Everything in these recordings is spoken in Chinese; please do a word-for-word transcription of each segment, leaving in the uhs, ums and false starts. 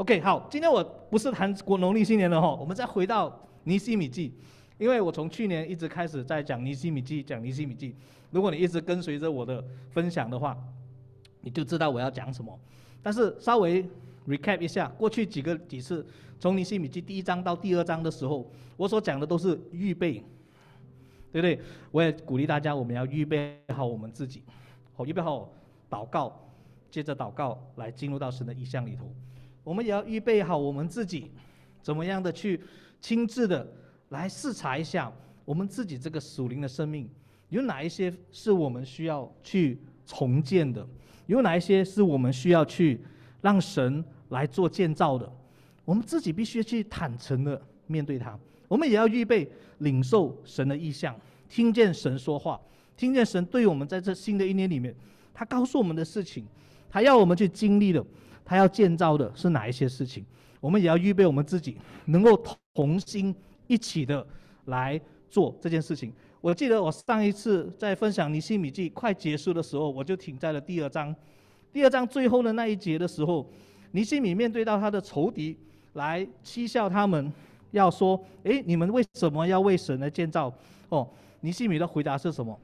OK， 好，今天我不是谈过农历新年了哈，我们再回到尼希米记，因为我从去年一直开始在讲尼希米记，讲尼希米记。如果你一直跟随着我的分享的话，你就知道我要讲什么。但是稍微 recap 一下，过去几个几次从尼希米记第一章到第二章的时候，我所讲的都是预备，对不对？我也鼓励大家，我们要预备好我们自己，好，预备好祷告，接着祷告来进入到神的意象里头。我们也要预备好我们自己，怎么样的去亲自的来视察一下我们自己这个属灵的生命，有哪一些是我们需要去重建的，有哪一些是我们需要去让神来做建造的，我们自己必须去坦诚的面对它。我们也要预备领受神的意象，听见神说话，听见神对我们在这新的一年里面他告诉我们的事情，他要我们去经历的，他要建造的是哪一些事情。我们也要预备我们自己能够同心一起的来做这件事情。我记得我上一次在分享尼希米记快结束的时候，我就停在了第二章第二章最后的那一节的时候，尼希米面对到他的仇敌来讥笑他们，要说诶，你们为什么要为神来建造哦？尼希米的回答是什么？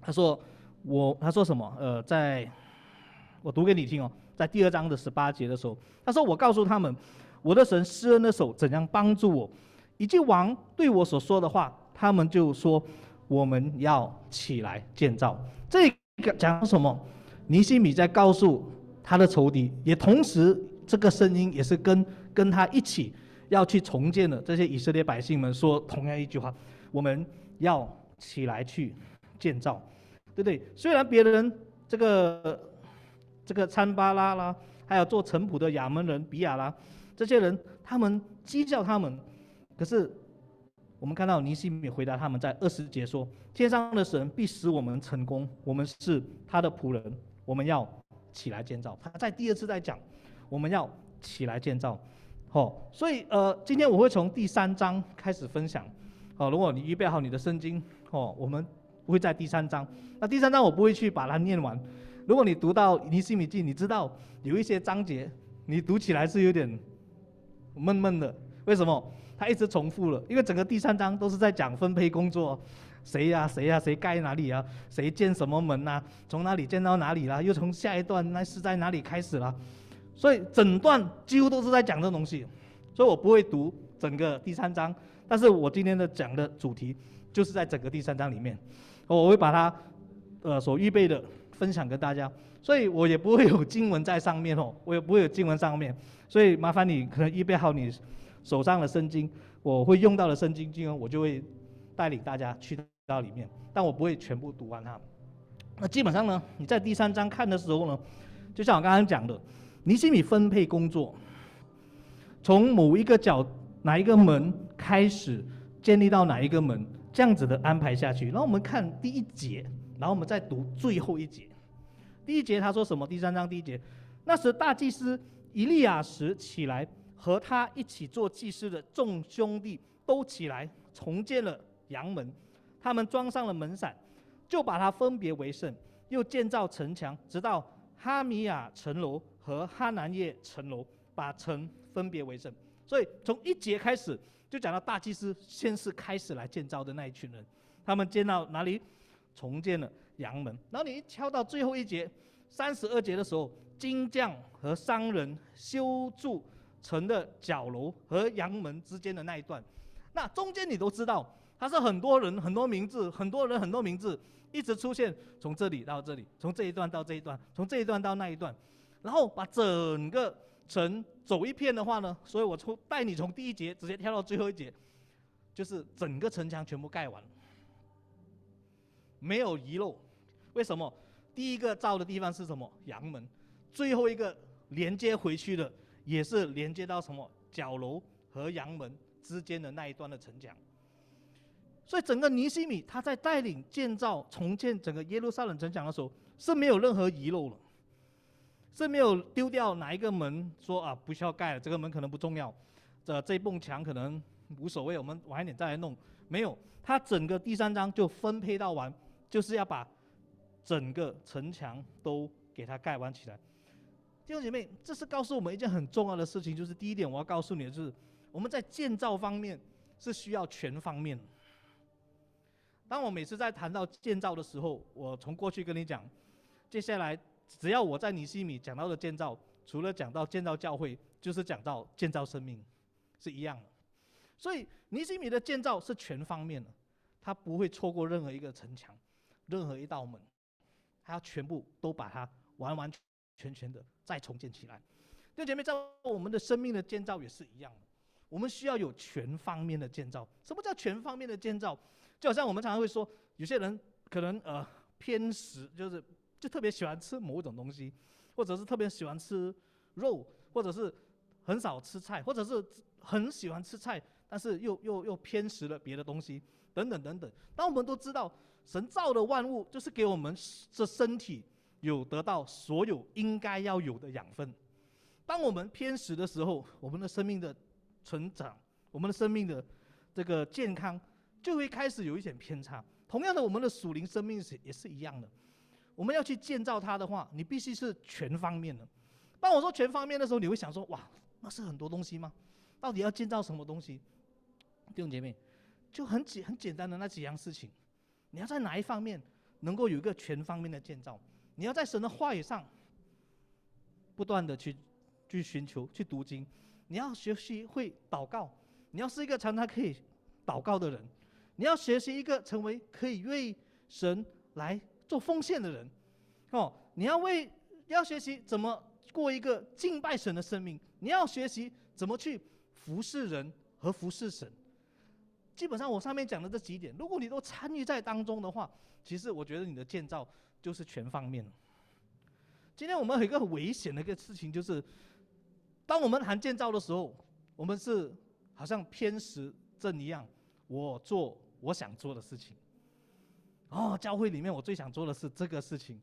他说我他说什么呃，在我读给你听哦，在第二章的十八节的时候，他说我告诉他们，我的神施恩的手怎样帮助我，以及王对我所说的话，他们就说我们要起来建造。这个讲什么？尼希米在告诉他的仇敌，也同时这个声音也是跟跟他一起要去重建的这些以色列百姓们说同样一句话，我们要起来去建造，对不对？虽然别人这个这个参巴拉啦，还有做臣仆的亚门人比亚啦，这些人他们讥笑他们，可是我们看到尼希米回答他们在二十节说，天上的神必使我们成功，我们是他的仆人，我们要起来建造。他在第二次在讲我们要起来建造、哦、所以呃，今天我会从第三章开始分享、哦、如果你预备好你的圣经、哦、我们会在第三章，那第三章我不会去把它念完。如果你读到尼希米记，你知道有一些章节你读起来是有点闷闷的，为什么？他一直重复了，因为整个第三章都是在讲分配工作，谁呀、啊、谁呀、啊、谁盖哪里啊，谁建什么门啊，从哪里建到哪里啦、啊，又从下一段那是在哪里开始啦、啊，所以整段几乎都是在讲这东西，所以我不会读整个第三章，但是我今天的讲的主题就是在整个第三章里面，我会把它呃所预备的分享给大家，所以我也不会有经文在上面哦，我也不会有经文上面，所以麻烦你可能预备好你手上的圣经，我会用到的圣经经文，我就会带领大家去到里面，但我不会全部读完它。那基本上呢，你在第三章看的时候呢，就像我刚刚讲的，尼希米分配工作，从某一个角哪一个门开始建立到哪一个门，这样子的安排下去。然后我们看第一节，然后我们再读最后一节。第一节他说什么？第三章第一节，那时大祭司以利亚实起来，和他一起做祭司的众兄弟都起来重建了羊门，他们装上了门伞，就把它分别为圣，又建造城墙，直到哈米亚城楼和哈南叶城楼，把城分别为圣。所以从一节开始就讲到大祭司先是开始来建造的那一群人，他们建到哪里？重建了羊门。然后你一敲到最后一节三十二节的时候，金匠和商人修筑城的角楼和阳门之间的那一段，那中间你都知道它是很多人很多名字，很多人很多名字一直出现，从这里到这里，从这一段到这一段，从这一段到那一段，然后把整个城走一遍的话呢，所以我带你从第一节直接跳到最后一节，就是整个城墙全部盖完，没有遗漏。为什么？第一个造的地方是什么？阳门。最后一个连接回去的也是连接到什么？角楼和阳门之间的那一段的城墙。所以整个尼希米他在带领建造重建整个耶路撒冷城墙的时候，是没有任何遗漏了，是没有丢掉哪一个门说啊不需要盖了，这个门可能不重要，这这埲墙可能无所谓，我们晚一点再来弄。没有，他整个第三章就分配到完，就是要把整个城墙都给它盖完起来。弟兄姐妹，这是告诉我们一件很重要的事情，就是第一点，我要告诉你的就是，我们在建造方面是需要全方面。当我每次在谈到建造的时候，我从过去跟你讲，接下来只要我在尼西米讲到的建造，除了讲到建造教会，就是讲到建造生命，是一样的。所以尼西米的建造是全方面的，他不会错过任何一个城墙，任何一道门，他要全部都把它完完全全的再重建起来。弟兄姐妹，在我们的生命的建造也是一样的，我们需要有全方面的建造。什么叫全方面的建造？就好像我们常常会说，有些人可能呃偏食，就是就特别喜欢吃某种东西，或者是特别喜欢吃肉，或者是很少吃菜，或者是很喜欢吃菜，但是又又又偏食了别的东西，等等等等。但我们都知道，神造的万物就是给我们这身体有得到所有应该要有的养分。当我们偏食的时候，我们的生命的成长，我们的生命的这个健康就会开始有一点偏差。同样的，我们的属灵生命也是一样的。我们要去建造它的话，你必须是全方面的。当我说全方面的时候，你会想说：哇，那是很多东西吗？到底要建造什么东西？弟兄姐妹，就很简很简单的那几样事情，你要在哪一方面能够有一个全方面的建造？你要在神的话语上不断的去去寻求，去读经。你要学习会祷告，你要是一个常常可以祷告的人，你要学习一个成为可以为神来做奉献的人，哦，你要为要学习怎么过一个敬拜神的生命，你要学习怎么去服侍人和服侍神。基本上我上面讲的这几点，如果你都参与在当中的话，其实我觉得你的建造就是全方面。今天我们有一个很危险的一个事情，就是当我们谈建造的时候，我们是好像偏食症一样，我做我想做的事情。哦，教会里面我最想做的是这个事情，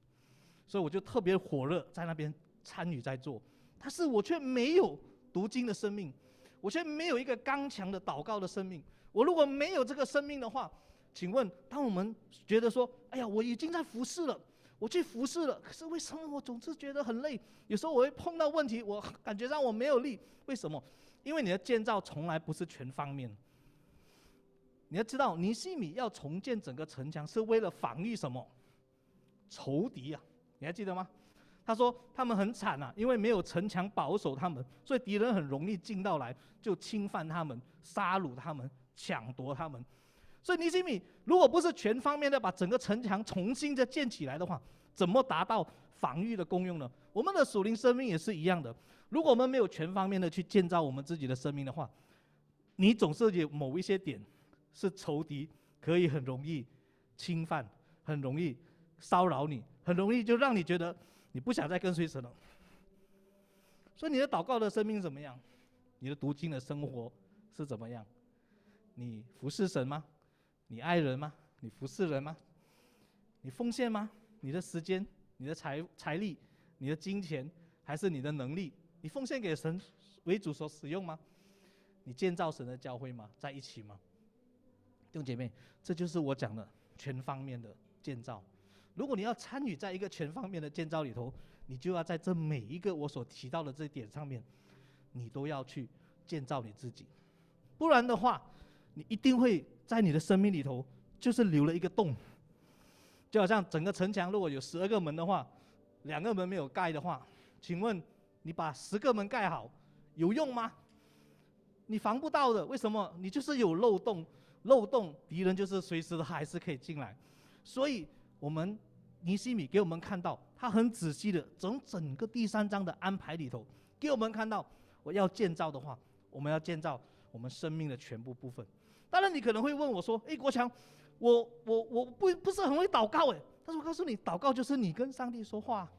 所以我就特别火热在那边参与在做，但是我却没有读经的生命，我却没有一个刚强的祷告的生命。我如果没有这个生命的话，请问当我们觉得说，哎呀，我已经在服侍了，我去服侍了，可是为什么我总是觉得很累？有时候我会碰到问题，我感觉让我没有力。为什么？因为你的建造从来不是全方面。你要知道，尼西米要重建整个城墙是为了防御什么？仇敌啊！你还记得吗？他说他们很惨啊，因为没有城墙保守他们，所以敌人很容易进到来，就侵犯他们、杀戮他们、抢夺他们。所以尼西米如果不是全方面的把整个城墙重新的建起来的话，怎么达到防御的功用呢？我们的属灵生命也是一样的，如果我们没有全方面的去建造我们自己的生命的话，你总是有某一些点是仇敌可以很容易侵犯，很容易骚扰你，很容易就让你觉得你不想再跟随神了。所以你的祷告的生命怎么样？你的读经的生活是怎么样？你服侍神吗？你爱人吗？你服侍人吗？你奉献吗？你的时间、你的财财力、你的金钱，还是你的能力，你奉献给神为主所使用吗？你建造神的教会吗？在一起吗？弟兄姐妹，这就是我讲的全方面的建造。如果你要参与在一个全方面的建造里头，你就要在这每一个我所提到的这点上面，你都要去建造你自己，不然的话，你一定会在你的生命里头就是留了一个洞。就好像整个城墙如果有十二个门的话，两个门没有盖的话，请问你把十个门盖好有用吗？你防不到的。为什么？你就是有漏洞，漏洞敌人就是随时的还是可以进来。所以我们尼西米给我们看到，他很仔细的从整个第三章的安排里头给我们看到，我要建造的话，我们要建造我们生命的全部部分。当然你可能会问我说，哎，国强，我我我不不是很会祷告哎，但是我告诉你，祷告就是你跟上帝说话。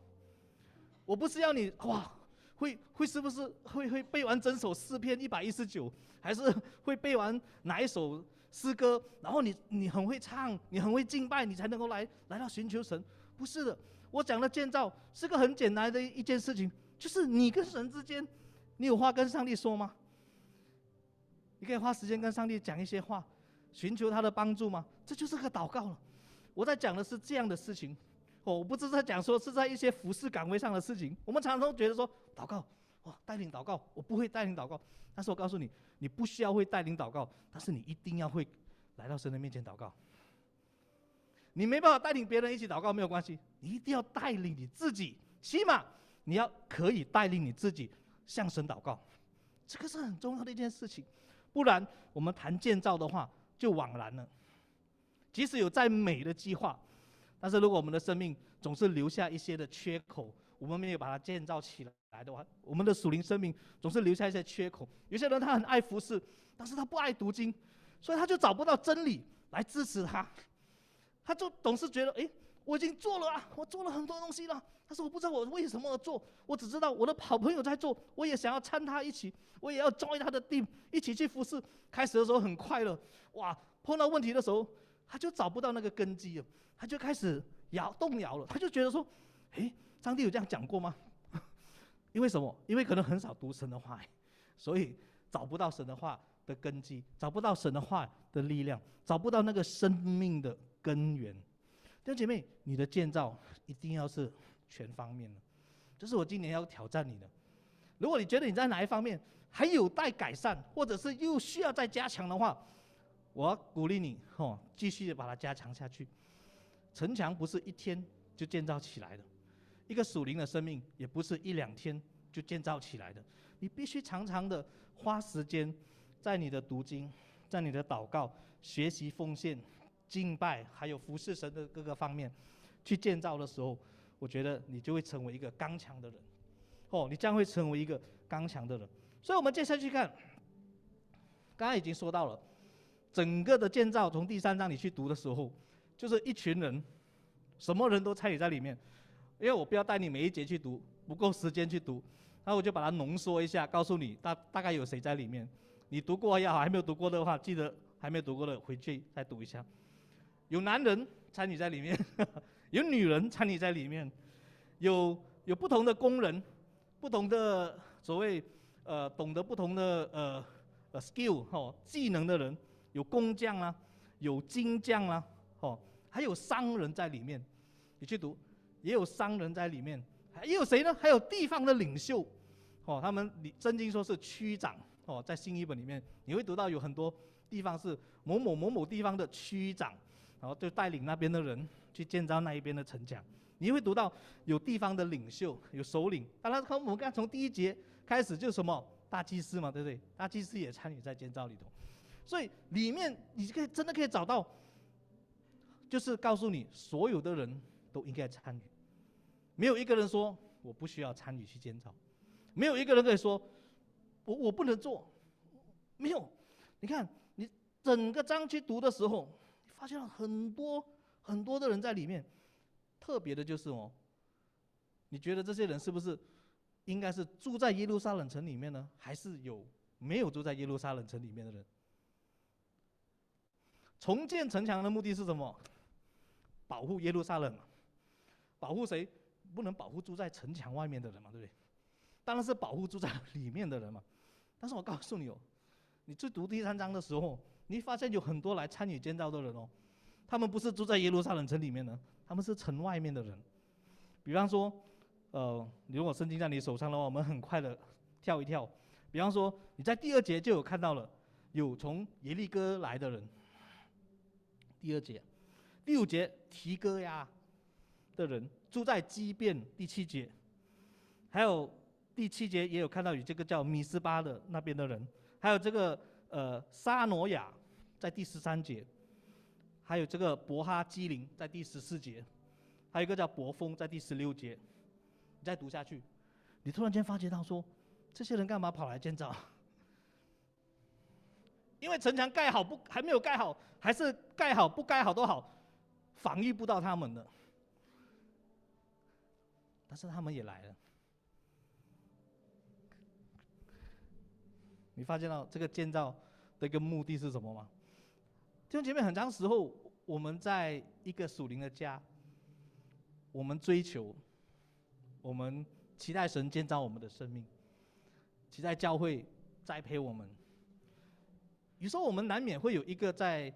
我不是要你哇，会会是不是会会背完整首诗篇一百一十九，还是会背完哪一首诗歌，然后你你很会唱，你很会敬拜，你才能够来来到寻求神。不是的，我讲的建造是个很简单的一件事情，就是你跟神之间，你有话跟上帝说吗？你可以花时间跟上帝讲一些话，寻求他的帮助吗？这就是个祷告了。我在讲的是这样的事情。哦，我不是在讲说是在一些服事岗位上的事情。我们常常都觉得说祷告，哇，带领祷告，我不会带领祷告。但是我告诉你，你不需要会带领祷告，但是你一定要会来到神的面前祷告。你没办法带领别人一起祷告没有关系，你一定要带领你自己，起码你要可以带领你自己向神祷告，这个是很重要的一件事情。不然我们谈建造的话就枉然了。即使有再美的计划，但是如果我们的生命总是留下一些的缺口，我们没有把它建造起来的话，我们的属灵生命总是留下一些缺口。有些人他很爱服事，但是他不爱读经，所以他就找不到真理来支持他。他就总是觉得，哎，我已经做了啊，我做了很多东西了，但是我不知道我为什么而做，我只知道我的好朋友在做，我也想要参他一起，我也要 join 他的 team 一起去服事。开始的时候很快乐，哇，碰到问题的时候，他就找不到那个根基了，他就开始摇动摇了，他就觉得说，哎，上帝有这样讲过吗？因为什么？因为可能很少读神的话，所以找不到神的话的根基，找不到神的话的力量，找不到那个生命的根源。弟兄姐妹，你的建造一定要是全方面的，这是我今年要挑战你的。如果你觉得你在哪一方面还有待改善，或者是又需要再加强的话，我要鼓励你、哦、继续把它加强下去。城墙不是一天就建造起来的，一个属灵的生命也不是一两天就建造起来的。你必须常常的花时间在你的读经，在你的祷告、学习、奉献、敬拜，还有服侍神的各个方面去建造的时候，我觉得你就会成为一个刚强的人哦，你将会成为一个刚强的人。所以我们接下去看，刚刚已经说到了整个的建造，从第三章你去读的时候，就是一群人，什么人都参与在里面。因为我不要带你每一节去读，不够时间去读，那我就把它浓缩一下，告诉你 大, 大概有谁在里面。你读过也好，还没有读过的话，记得还没有读过的回去再读一下。有男人参与在里面，有女人参与在里面，有有不同的工人，不同的所谓呃懂得不同的呃呃 skill 哦技能的人，有工匠啦、啊，有金匠啦、啊，哦，还有商人在里面。你去读，也有商人在里面，也有谁呢？还有地方的领袖，哦，他们圣经说是区长哦，在新译本里面你会读到有很多地方是某某某某地方的区长。然后就带领那边的人去建造那一边的城墙。你会读到有地方的领袖，有首领。当然，我们刚从第一节开始就是什么大祭司嘛，对不对？大祭司也参与在建造里头。所以里面你可以真的可以找到，就是告诉你所有的人都应该参与，没有一个人说我不需要参与去建造，没有一个人可以说我我不能做，没有。你看你整个章去读的时候，发现了很多很多的人在里面。特别的就是哦，你觉得这些人是不是应该是住在耶路撒冷城里面呢？还是有没有住在耶路撒冷城里面的人？重建城墙的目的是什么？保护耶路撒冷，保护谁？不能保护住在城墙外面的人嘛，对不对？当然是保护住在里面的人嘛。但是我告诉你哦，你去读第三章的时候，你发现有很多来参与建造的人哦，他们不是住在耶路撒冷城里面的，他们是城外面的人。比方说，呃，如果圣经在你手上的话，我们很快的跳一跳。比方说，你在第二节就有看到了，有从耶利哥来的人。第二节，第五节提哥呀的人住在基变。第七节，还有第七节也有看到有这个叫米斯巴的那边的人，还有这个。呃，沙挪亚在第十三节，还有这个伯哈基林在第十四节，还有一个叫伯峰在第十六节。你再读下去，你突然间发觉到说，这些人干嘛跑来建造？因为城墙盖好不还没有盖好，还是盖好不盖好都好，防御不到他们的。但是他们也来了。你发现到这个建造的一个目的是什么吗？弟兄姐妹，很长时候我们在一个属灵的家，我们追求，我们期待神建造我们的生命，期待教会栽培我们。有时候我们难免会有一个在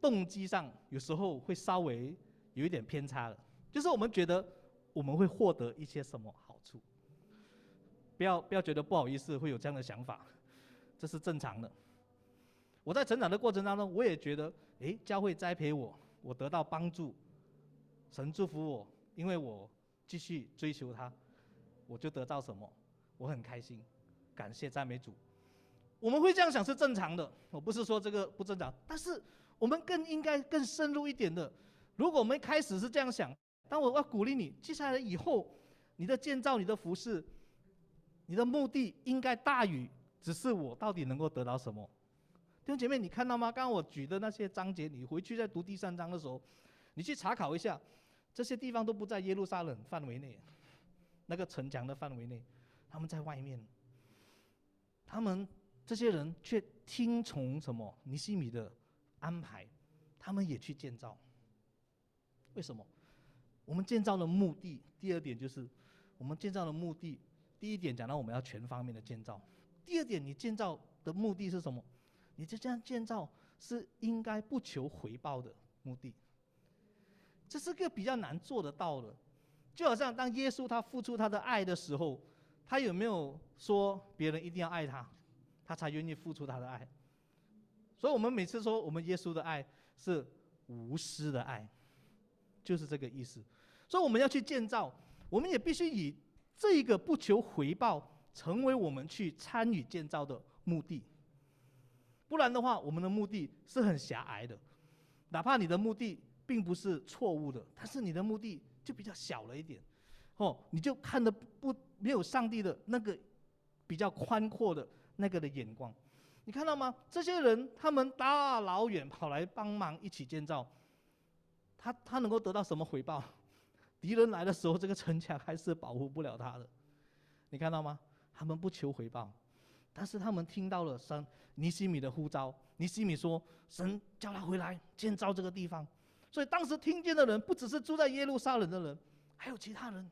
动机上，有时候会稍微有一点偏差了。就是我们觉得我们会获得一些什么好处。不要不要觉得不好意思，会有这样的想法，这是正常的。我在成长的过程当中，我也觉得，哎，教会栽培我，我得到帮助，神祝福我，因为我继续追求他，我就得到什么，我很开心，感谢赞美主。我们会这样想是正常的，我不是说这个不正常，但是我们更应该更深入一点的。如果我们开始是这样想，但我要鼓励你，接下来以后，你的建造、你的服事、你的目的应该大于只是我到底能够得到什么。弟兄姐妹，你看到吗？刚刚我举的那些章节，你回去在读第三章的时候，你去查考一下，这些地方都不在耶路撒冷范围内，那个城墙的范围内，他们在外面，他们。这些人却听从什么尼西米的安排，他们也去建造。为什么？我们建造的目的，第二点就是我们建造的目的。第一点讲到我们要全方面的建造，第二点你建造的目的是什么？你就这样建造是应该不求回报的目的，这是个比较难做得到的。就好像当耶稣他付出他的爱的时候，他有没有说别人一定要爱他？他才愿意付出他的爱，所以我们每次说我们耶稣的爱是无私的爱，就是这个意思。所以我们要去建造，我们也必须以这个不求回报成为我们去参与建造的目的，不然的话我们的目的是很狭隘的。哪怕你的目的并不是错误的，但是你的目的就比较小了一点，哦，你就看得不没有上帝的那个比较宽阔的那个的眼光。你看到吗？这些人他们大老远跑来帮忙一起建造，他他能够得到什么回报？敌人来的时候，这个城墙还是保护不了他的。你看到吗？他们不求回报，但是他们听到了神尼西米的呼召。尼西米说神叫他回来建造这个地方，所以当时听见的人不只是住在耶路撒冷的人，还有其他人，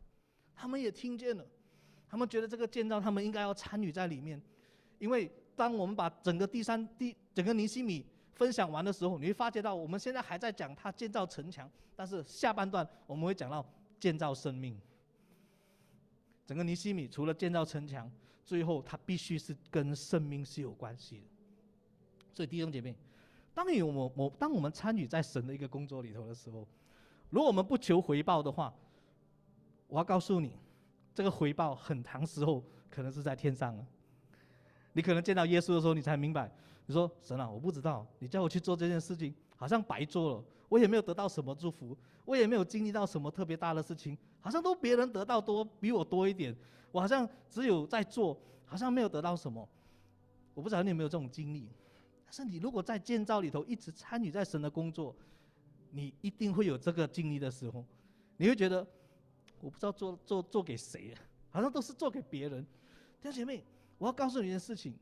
他们也听见了，他们觉得这个建造他们应该要参与在里面。因为当我们把整个第三第整个尼西米分享完的时候，你会发觉到我们现在还在讲他建造城墙，但是下半段我们会讲到建造生命。整个尼西米除了建造城墙，最后他必须是跟生命是有关系的。所以弟兄姐妹，当有我我当我们参与在神的一个工作里头的时候，如果我们不求回报的话，我要告诉你，这个回报很长时候可能是在天上了。你可能见到耶稣的时候，你才明白，你说神啊，我不知道你叫我去做这件事情，好像白做了，我也没有得到什么祝福，我也没有经历到什么特别大的事情，好像都别人得到多比我多一点，我好像只有在做，好像没有得到什么。我不知道你有没有这种经历，但是你如果在建造里头一直参与在神的工作，你一定会有这个经历的时候，你会觉得我不知道做做做给谁，好像都是做给别人。弟兄姐妹，我要告诉你一件事情，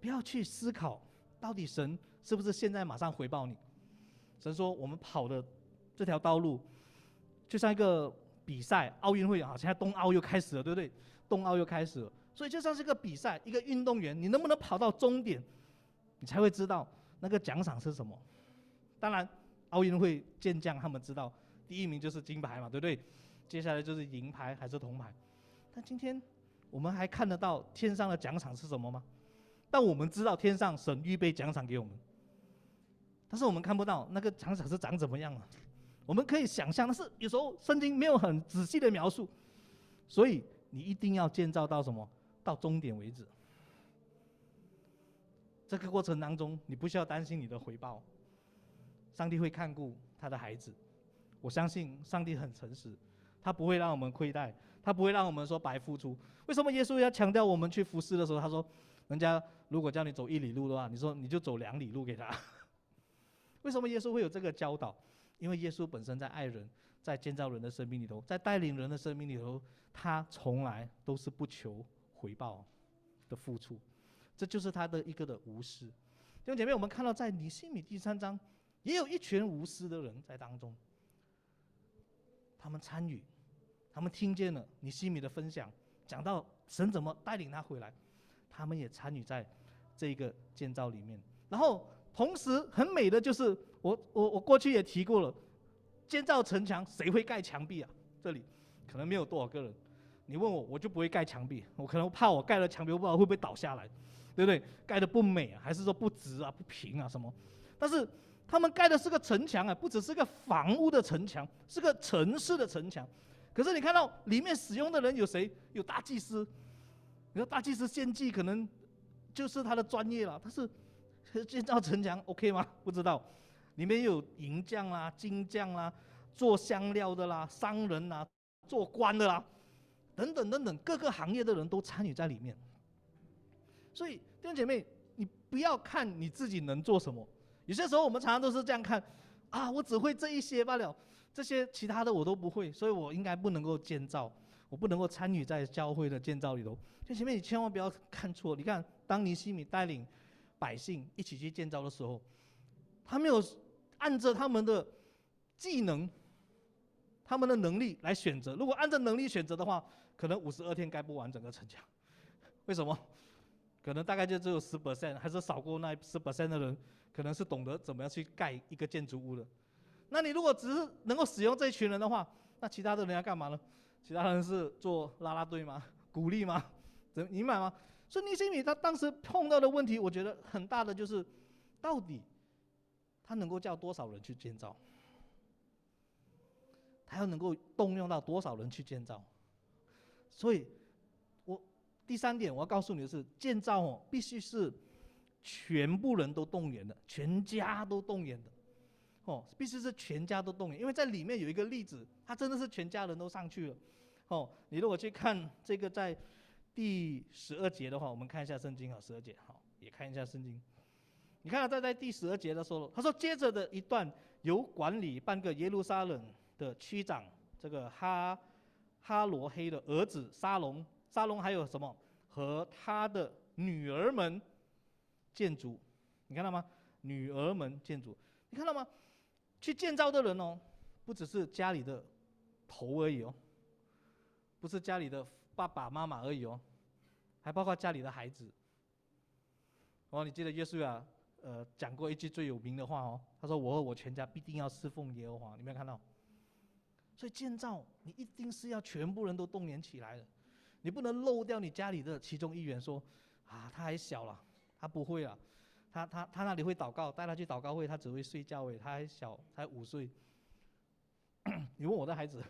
不要去思考到底神是不是现在马上回报你。神说我们跑的这条道路就像一个比赛，奥运会啊，现在冬奥又开始了，对不对？冬奥又开始了，所以就像是一个比赛，一个运动员你能不能跑到终点，你才会知道那个奖赏是什么。当然奥运会健将他们知道第一名就是金牌嘛，对不对？接下来就是银牌还是铜牌。但今天我们还看得到天上的奖赏是什么吗？但我们知道天上神预备奖赏给我们，但是我们看不到那个奖赏是长怎么样了。我们可以想象，但是有时候圣经没有很仔细的描述，所以你一定要建造到什么？到终点为止。这个过程当中，你不需要担心你的回报，上帝会看顾他的孩子。我相信上帝很诚实，他不会让我们亏待。他不会让我们说白付出。为什么耶稣要强调我们去服侍的时候，他说人家如果叫你走一里路的话，你说你就走两里路给他。为什么耶稣会有这个教导？因为耶稣本身在爱人，在建造人的生命里头，在带领人的生命里头，他从来都是不求回报的付出，这就是他的一个的无私。弟兄姐妹，我们看到在尼西米第三章也有一群无私的人在当中，他们参与，他们听见了尼西米的分享，讲到神怎么带领他回来，他们也参与在这个建造里面。然后同时很美的就是，我我我过去也提过了，建造城墙，谁会盖墙壁啊？这里可能没有多少个人。你问我，我就不会盖墙壁，我可能怕我盖了墙壁，我不知道会不会倒下来，对不对？盖的不美啊，还是说不直啊、不平啊什么？但是他们盖的是个城墙啊，不只是个房屋的城墙，是个城市的城墙。可是你看到里面使用的人有谁？有大祭司。你说大祭司献祭可能就是他的专业了，但是建造城墙 OK 吗？不知道。里面有银匠啦、金匠啦、做香料的啦、商人啦、做官的啦，等等等等，各个行业的人都参与在里面。所以弟兄姐妹，你不要看你自己能做什么。有些时候我们常常都是这样看，啊，我只会这一些罢了，这些其他的我都不会，所以我应该不能够建造，我不能够参与在教会的建造里头。弟兄姐妹，你千万不要看错。你看，当尼西米带领百姓一起去建造的时候，他没有按着他们的技能、他们的能力来选择。如果按照能力选择的话，可能五十二天盖不完整个城墙。为什么？可能大概就只有十 percent， 还是少过那十 percent 的人，可能是懂得怎么样去盖一个建筑物的。那你如果只是能够使用这一群人的话，那其他的人要干嘛呢？其他人是做啦啦队吗？鼓励吗？你明白吗？所以尼西米他当时碰到的问题，我觉得很大的就是，到底他能够叫多少人去建造？他要能够动用到多少人去建造？所以，我第三点我要告诉你的是，建造哦必须是全部人都动员的，全家都动员的，哦，必须是全家都动员。因为在里面有一个例子，他真的是全家人都上去了，哦，你如果去看这个在第十二节的话，我们看一下圣经啊，十二节好，也看一下圣经。你看他在第十二节的时候，他说接着的一段由管理半个耶路撒冷的区长这个哈哈罗黑的儿子沙龙，沙龙还有什么和他的女儿们建筑，你看到吗？女儿们建筑，你看到吗？去建造的人哦，不只是家里的头而已哦，不是家里的爸爸妈妈而已哦，还包括家里的孩子。哦，你记得约书亚呃，讲过一句最有名的话哦，他说：“我和我全家必定要侍奉耶和华。”你没有看到？所以建造你一定是要全部人都动员起来的，你不能漏掉你家里的其中一员说：“啊，他还小了，他不会了，他他他那里会祷告，带他去祷告会，他只会睡觉诶，他还小，才五岁。”你问我的孩子，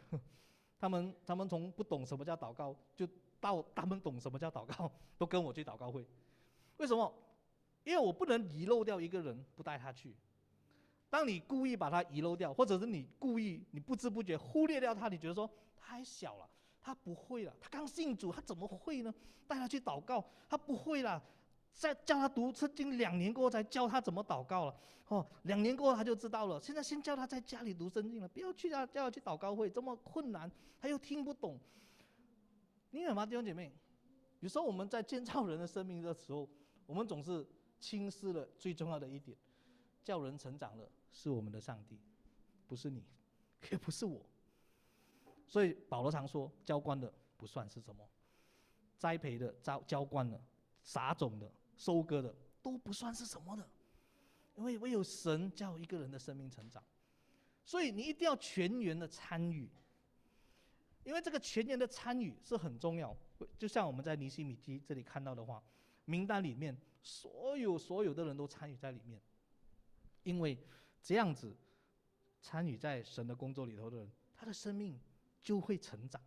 他们他们从不懂什么叫祷告，就到他们懂什么叫祷告，都跟我去祷告会，为什么？因为我不能遗漏掉一个人不带他去。当你故意把他遗漏掉，或者是你故意你不知不觉忽略掉他，你觉得说他还小了，他不会了，他刚信主，他怎么会呢？带他去祷告，他不会了，再叫他读圣经两年过后才教他怎么祷告了，哦，两年过后他就知道了。现在先叫他在家里读圣经了，不要去他叫他去祷告会，这么困难，他又听不懂。你懂吗，弟兄姐妹？有时候我们在建造人的生命的时候，我们总是轻视了最重要的一点，叫人成长的是我们的上帝，不是你，也不是我。所以保罗常说，浇灌的不算是什么，栽培的、浇浇灌的、撒种的、收割的都不算是什么的，因为唯有神叫一个人的生命成长。所以你一定要全员的参与，因为这个全员的参与是很重要。就像我们在尼西米记这里看到的话，名单里面所有所有的人都参与在里面，因为这样子参与在神的工作里头的人，他的生命就会成长。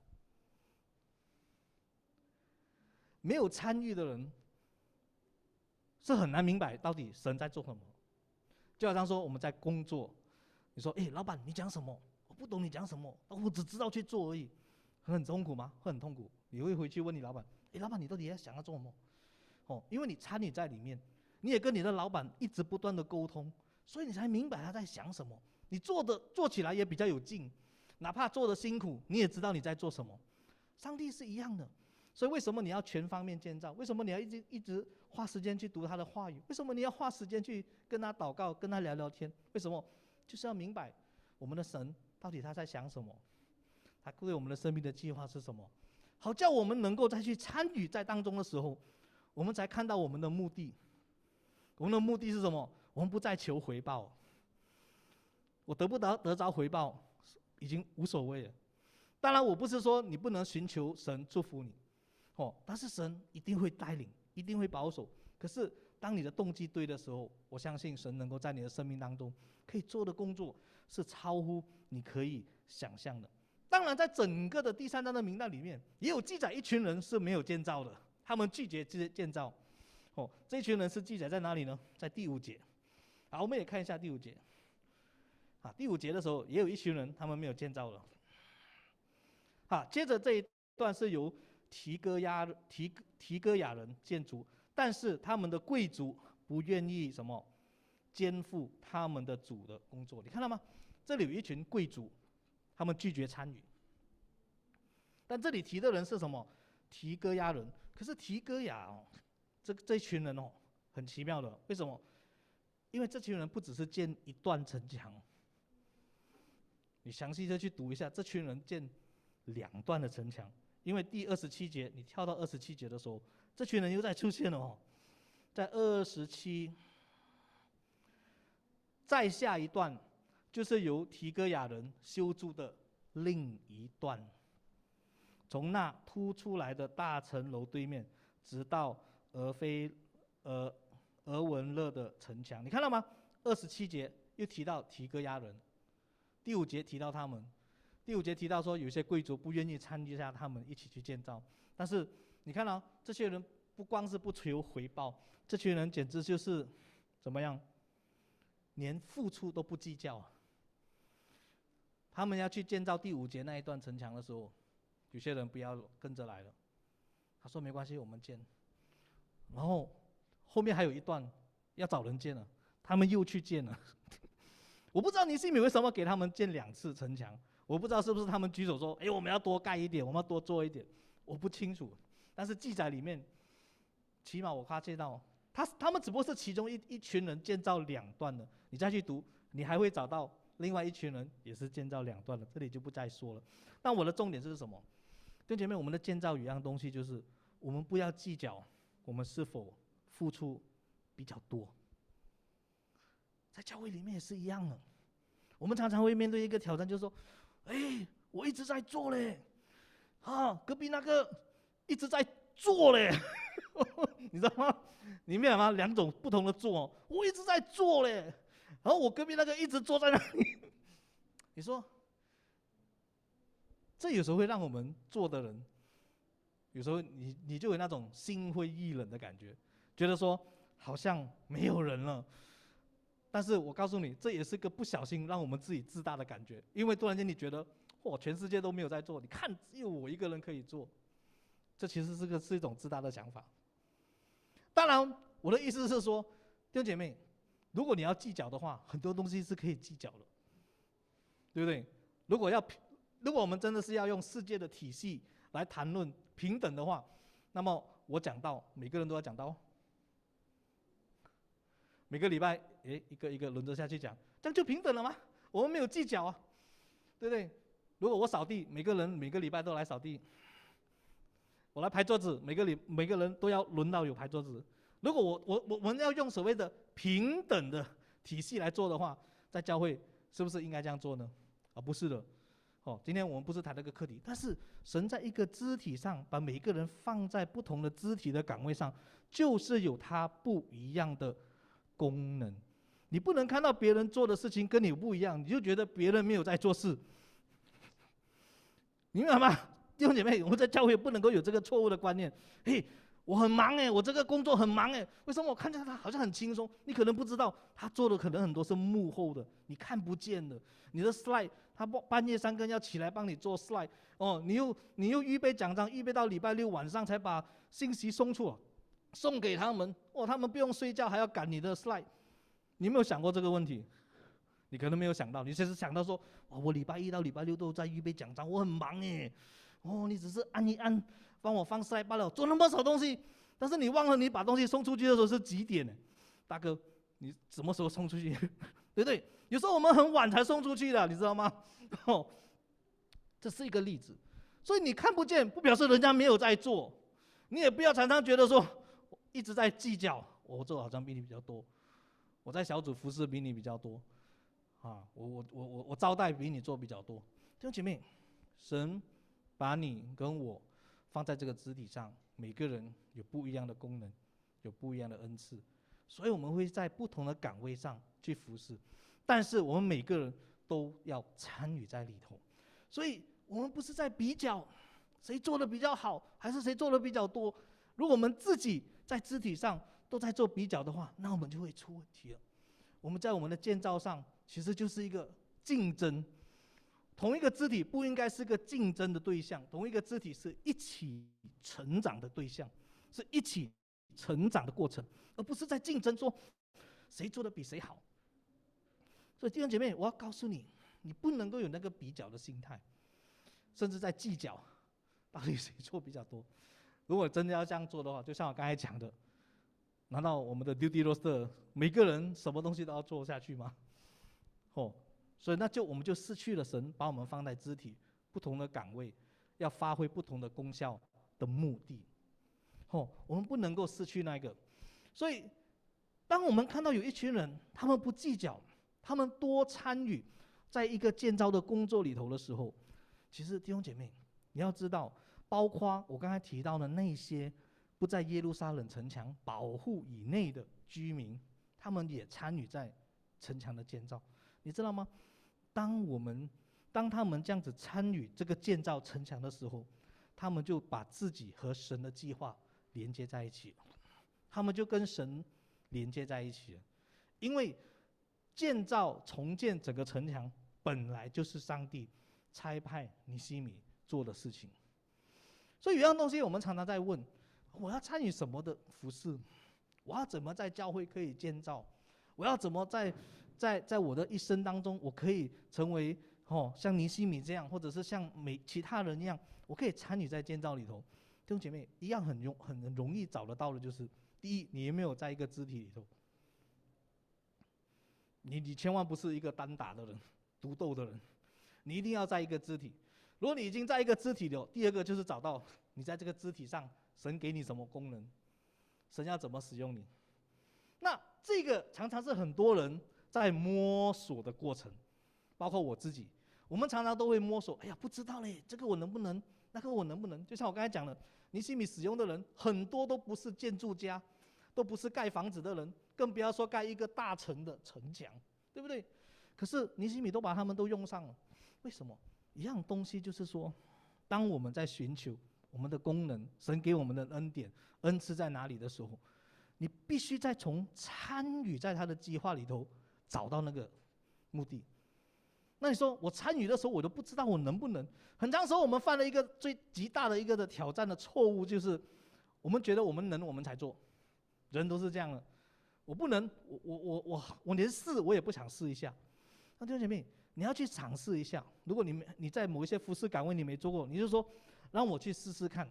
没有参与的人是很难明白到底神在做什么。就好像说我们在工作，你说：“哎，老板，你讲什么？我不懂你讲什么，我只知道去做而已。”很痛苦吗？会很痛苦。你会回去问你老板：“哎，老板，你到底要想要做什么？”哦，因为你参与在里面，你也跟你的老板一直不断的沟通，所以你才明白他在想什么。你做的做起来也比较有劲，哪怕做的辛苦，你也知道你在做什么。上帝是一样的，所以为什么你要全方面建造？为什么你要一直一直花时间去读他的话语？为什么你要花时间去跟他祷告、跟他聊聊天？为什么？就是要明白我们的神到底他在想什么，他对我们的生命的计划是什么，好叫我们能够再去参与在当中的时候，我们才看到我们的目的。我们的目的是什么？我们不再求回报，我得不得得着回报已经无所谓了。当然，我不是说你不能寻求神祝福你，哦，但是神一定会带领，一定会保守。可是，当你的动机对的时候，我相信神能够在你的生命当中可以做的工作是超乎你可以想象的。当然，在整个的第三章的名单里面，也有记载一群人是没有建造的，他们拒绝建造。哦，这一群人是记载在哪里呢？在第五节。好，我们也看一下第五节。啊，第五节的时候，也有一群人他们没有建造了。啊，接着这一段是由提哥亚提提哥亚人建筑，但是他们的贵族不愿意什么肩负他们的主的工作，你看到吗？这里有一群贵族，他们拒绝参与。但这里提的人是什么？提哥亚人。可是提哥亚哦，这这群人哦，很奇妙的，为什么？因为这群人不只是建一段城墙，你详细的去读一下，这群人建两段的城墙。因为第二十七节，你跳到二十七节的时候，这群人又再出现了哦，在二十七，再下一段就是由提哥亚人修筑的另一段，从那突出来的大城楼对面，直到俄非俄俄文勒的城墙，你看到吗？二十七节又提到提哥亚人，第五节提到他们。第五节提到说，有些贵族不愿意参与下他们一起去建造，但是你看到这些人不光是不求回报，这群人简直就是怎么样，连付出都不计较啊。他们要去建造第五节那一段城墙的时候，有些人不要跟着来了，他说没关系，我们建。然后后面还有一段要找人建了，他们又去建了。我不知道尼西米为什么给他们建两次城墙。我不知道是不是他们举手说，哎，我们要多盖一点，我们要多做一点，我不清楚。但是记载里面，起码我发现到，他他们只不过是其中一一群人建造两段的。你再去读，你还会找到另外一群人也是建造两段的，这里就不再说了。但我的重点是什么？弟兄姐妹，我们的建造有一样东西，就是我们不要计较我们是否付出比较多。在教会里面也是一样的，我们常常会面对一个挑战，就是说，哎，我一直在做嘞，啊，隔壁那个一直在做嘞，你知道吗？你明白吗？两种不同的做哦，我一直在做嘞，然后我隔壁那个一直坐在那里，你说，这有时候会让我们做的人，有时候你你就有那种心灰意冷的感觉，觉得说好像没有人了。但是我告诉你，这也是个不小心让我们自己自大的感觉，因为突然间你觉得，哇，全世界都没有在做，你看只有我一个人可以做，这其实是个是一种自大的想法。当然，我的意思是说，弟兄姐妹，如果你要计较的话，很多东西是可以计较的，对不对？如果要，如果我们真的是要用世界的体系来谈论平等的话，那么我讲到，每个人都要讲到。每个礼拜，哎，一个一个轮着下去讲，这样就平等了吗？我们没有计较啊，对不对？如果我扫地，每个人每个礼拜都来扫地；我来排桌子，每个礼每个人都要轮到有排桌子。如果我我我们要用所谓的平等的体系来做的话，在教会是不是应该这样做呢？啊，不是的。哦，今天我们不是谈这个课题，但是神在一个肢体上把每个人放在不同的肢体的岗位上，就是有他不一样的功能。你不能看到别人做的事情跟你不一样，你就觉得别人没有在做事，你明白吗？弟兄姐妹，我们在教会不能够有这个错误的观念。嘿，我很忙哎，我这个工作很忙哎，为什么我看见他好像很轻松？你可能不知道，他做的可能很多是幕后的，你看不见的。你的 slide， 他半夜三更要起来帮你做 slide， 哦，你又你又预备奖章，预备到礼拜六晚上才把信息送出。送给他们，哦，他们不用睡觉还要赶你的 slide， 你有没有想过这个问题？你可能没有想到，你只是想到说，哦，我礼拜一到礼拜六都在预备奖章，我很忙耶。哦，你只是按一按，帮我放 slide 罢了，做那么少东西，但是你忘了你把东西送出去的时候是几点呢？大哥，你什么时候送出去？对不对？有时候我们很晚才送出去的，你知道吗？哦，这是一个例子。所以你看不见，不表示人家没有在做，你也不要常常觉得说，一直在计较，我做好像比你比较多，我在小组服侍比你比较多，啊，我我我我我招待比你做比较多，弟兄姐妹，神把你跟我放在这个肢体上，每个人有不一样的功能，有不一样的恩赐，所以我们会在不同的岗位上去服侍，但是我们每个人都要参与在里头。所以我们不是在比较谁做的比较好，还是谁做的比较多。如果我们自己在肢体上都在做比较的话，那我们就会出问题了。我们在我们的建造上其实就是一个竞争，同一个肢体不应该是个竞争的对象，同一个肢体是一起成长的对象，是一起成长的过程，而不是在竞争说谁做的比谁好。所以弟兄姐妹，我要告诉你，你不能够有那个比较的心态，甚至在计较到底谁做比较多。如果真的要这样做的话，就像我刚才讲的，难道我们的 duty roster 每个人什么东西都要做下去吗？哦，所以那就我们就失去了神把我们放在肢体不同的岗位要发挥不同的功效的目的。哦，我们不能够失去那个。所以当我们看到有一群人他们不计较，他们多参与在一个建造的工作里头的时候，其实弟兄姐妹你要知道，包括我刚才提到的那些不在耶路撒冷城墙保护以内的居民，他们也参与在城墙的建造。你知道吗？当我们当他们这样子参与这个建造城墙的时候，他们就把自己和神的计划连接在一起，他们就跟神连接在一起了。因为建造重建整个城墙本来就是上帝差派尼西米做的事情。所以有样东西我们常常在问，我要参与什么的服事，我要怎么在教会可以建造，我要怎么在在在我的一生当中我可以成为、哦、像尼西米这样，或者是像每其他人一样，我可以参与在建造里头。弟兄姐妹一样很容很容易找得到的，就是第一，你有没有在一个肢体里头，你你千万不是一个单打的人，独斗的人，你一定要在一个肢体。如果你已经在一个肢体了，第二个就是找到你在这个肢体上神给你什么功能，神要怎么使用你。那这个常常是很多人在摸索的过程，包括我自己，我们常常都会摸索，哎呀不知道嘞，这个我能不能，那个我能不能。就像我刚才讲的，尼西米使用的人很多都不是建筑家，都不是盖房子的人，更不要说盖一个大城的城墙，对不对？可是尼西米都把他们都用上了，为什么？一样东西就是说，当我们在寻求我们的功能，神给我们的恩典恩赐在哪里的时候，你必须再从参与在他的计划里头找到那个目的。那你说我参与的时候我都不知道我能不能。很长时候我们犯了一个最极大的一个的挑战的错误，就是我们觉得我们能我们才做，人都是这样的，我不能，我我我我我连试我也不想试一下。那弟兄姐妹你要去尝试一下，如果你你在某一些服事岗位你没做过，你就说让我去试试看。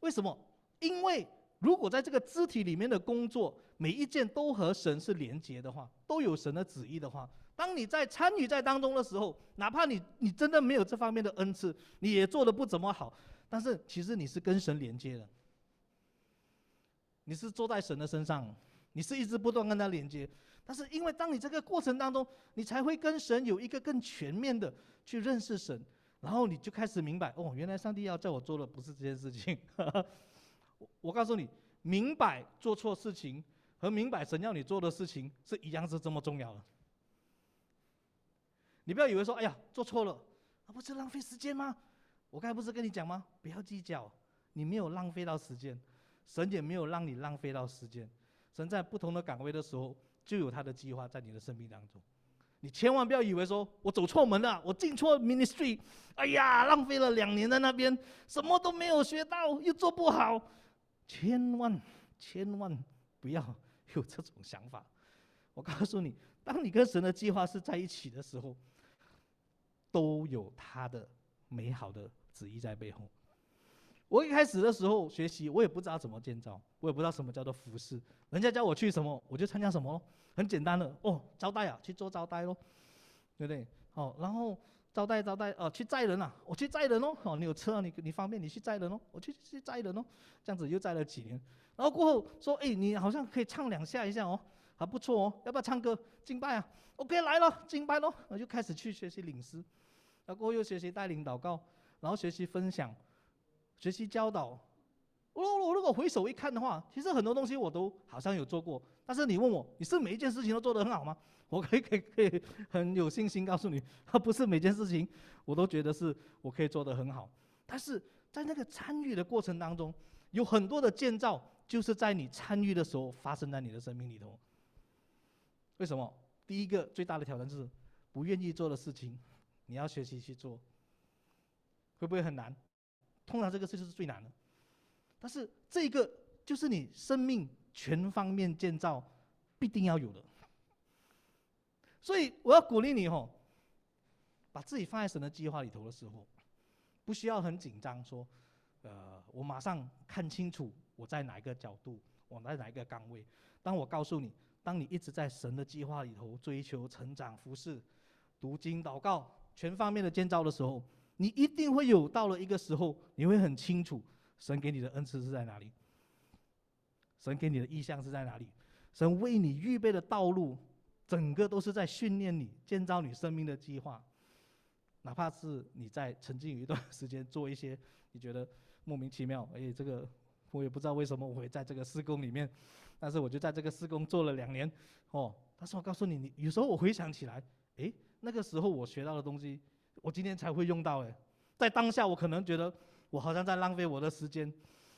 为什么？因为如果在这个肢体里面的工作每一件都和神是连结的话，都有神的旨意的话，当你在参与在当中的时候，哪怕你你真的没有这方面的恩赐，你也做得不怎么好，但是其实你是跟神连接的，你是坐在神的身上，你是一直不断跟他连接。但是因为当你这个过程当中，你才会跟神有一个更全面的去认识神，然后你就开始明白，哦，原来上帝要叫我做的不是这件事情。我告诉你，明白做错事情和明白神要你做的事情是一样，是这么重要的。你不要以为说，哎呀，做错了，那不是浪费时间吗？我刚才不是跟你讲吗？不要计较，你没有浪费到时间，神也没有让你浪费到时间。神在不同的岗位的时候，就有他的计划在你的生命当中。你千万不要以为说我走错门了，我进错 ministry， 哎呀浪费了两年在那边，什么都没有学到，又做不好。千万千万不要有这种想法。我告诉你，当你跟神的计划是在一起的时候，都有他的美好的旨意在背后。我一开始的时候学习，我也不知道怎么建造，我也不知道什么叫做服事，人家叫我去什么我就参加什么咯，很简单的。哦，招待啊，去做招待咯，对不对？哦，然后招待招待、呃、去载人啊，我去载人咯。哦，你有车，你你方便你去载人咯，我去去载人咯，这样子又载了几年。然后过后说，哎，你好像可以唱两下一下哦，还不错哦，要不要唱歌敬拜啊 ？OK， 来了，敬拜咯。我就开始去学习领诗，然后又学习带领祷告，然后学习分享，学习教导。我我如果回首一看的话，其实很多东西我都好像有做过。但是你问我，你是每一件事情都做得很好吗？我可以可以可以很有信心告诉你，不是每件事情我都觉得是我可以做得很好。但是在那个参与的过程当中，有很多的建造，就是在你参与的时候发生在你的生命里头。为什么？第一个最大的挑战是，不愿意做的事情，你要学习去做。会不会很难？通常这个事就是最难的。但是这个就是你生命全方面建造必定要有的，所以我要鼓励你哦，把自己放在神的计划里头的时候，不需要很紧张说，呃，我马上看清楚我在哪一个角度，我在哪一个岗位。当我告诉你，当你一直在神的计划里头追求成长、服事、读经、祷告，全方面的建造的时候，你一定会有到了一个时候，你会很清楚。神给你的恩赐是在哪里？神给你的意向是在哪里？神为你预备的道路，整个都是在训练你、建造你生命的计划。哪怕是你在曾经有一段时间做一些你觉得莫名其妙，哎，这个我也不知道为什么我会在这个事工里面，但是我就在这个事工做了两年，哦，但是我告诉你，你有时候我回想起来，哎，那个时候我学到的东西，我今天才会用到，哎，在当下我可能觉得。我好像在浪费我的时间，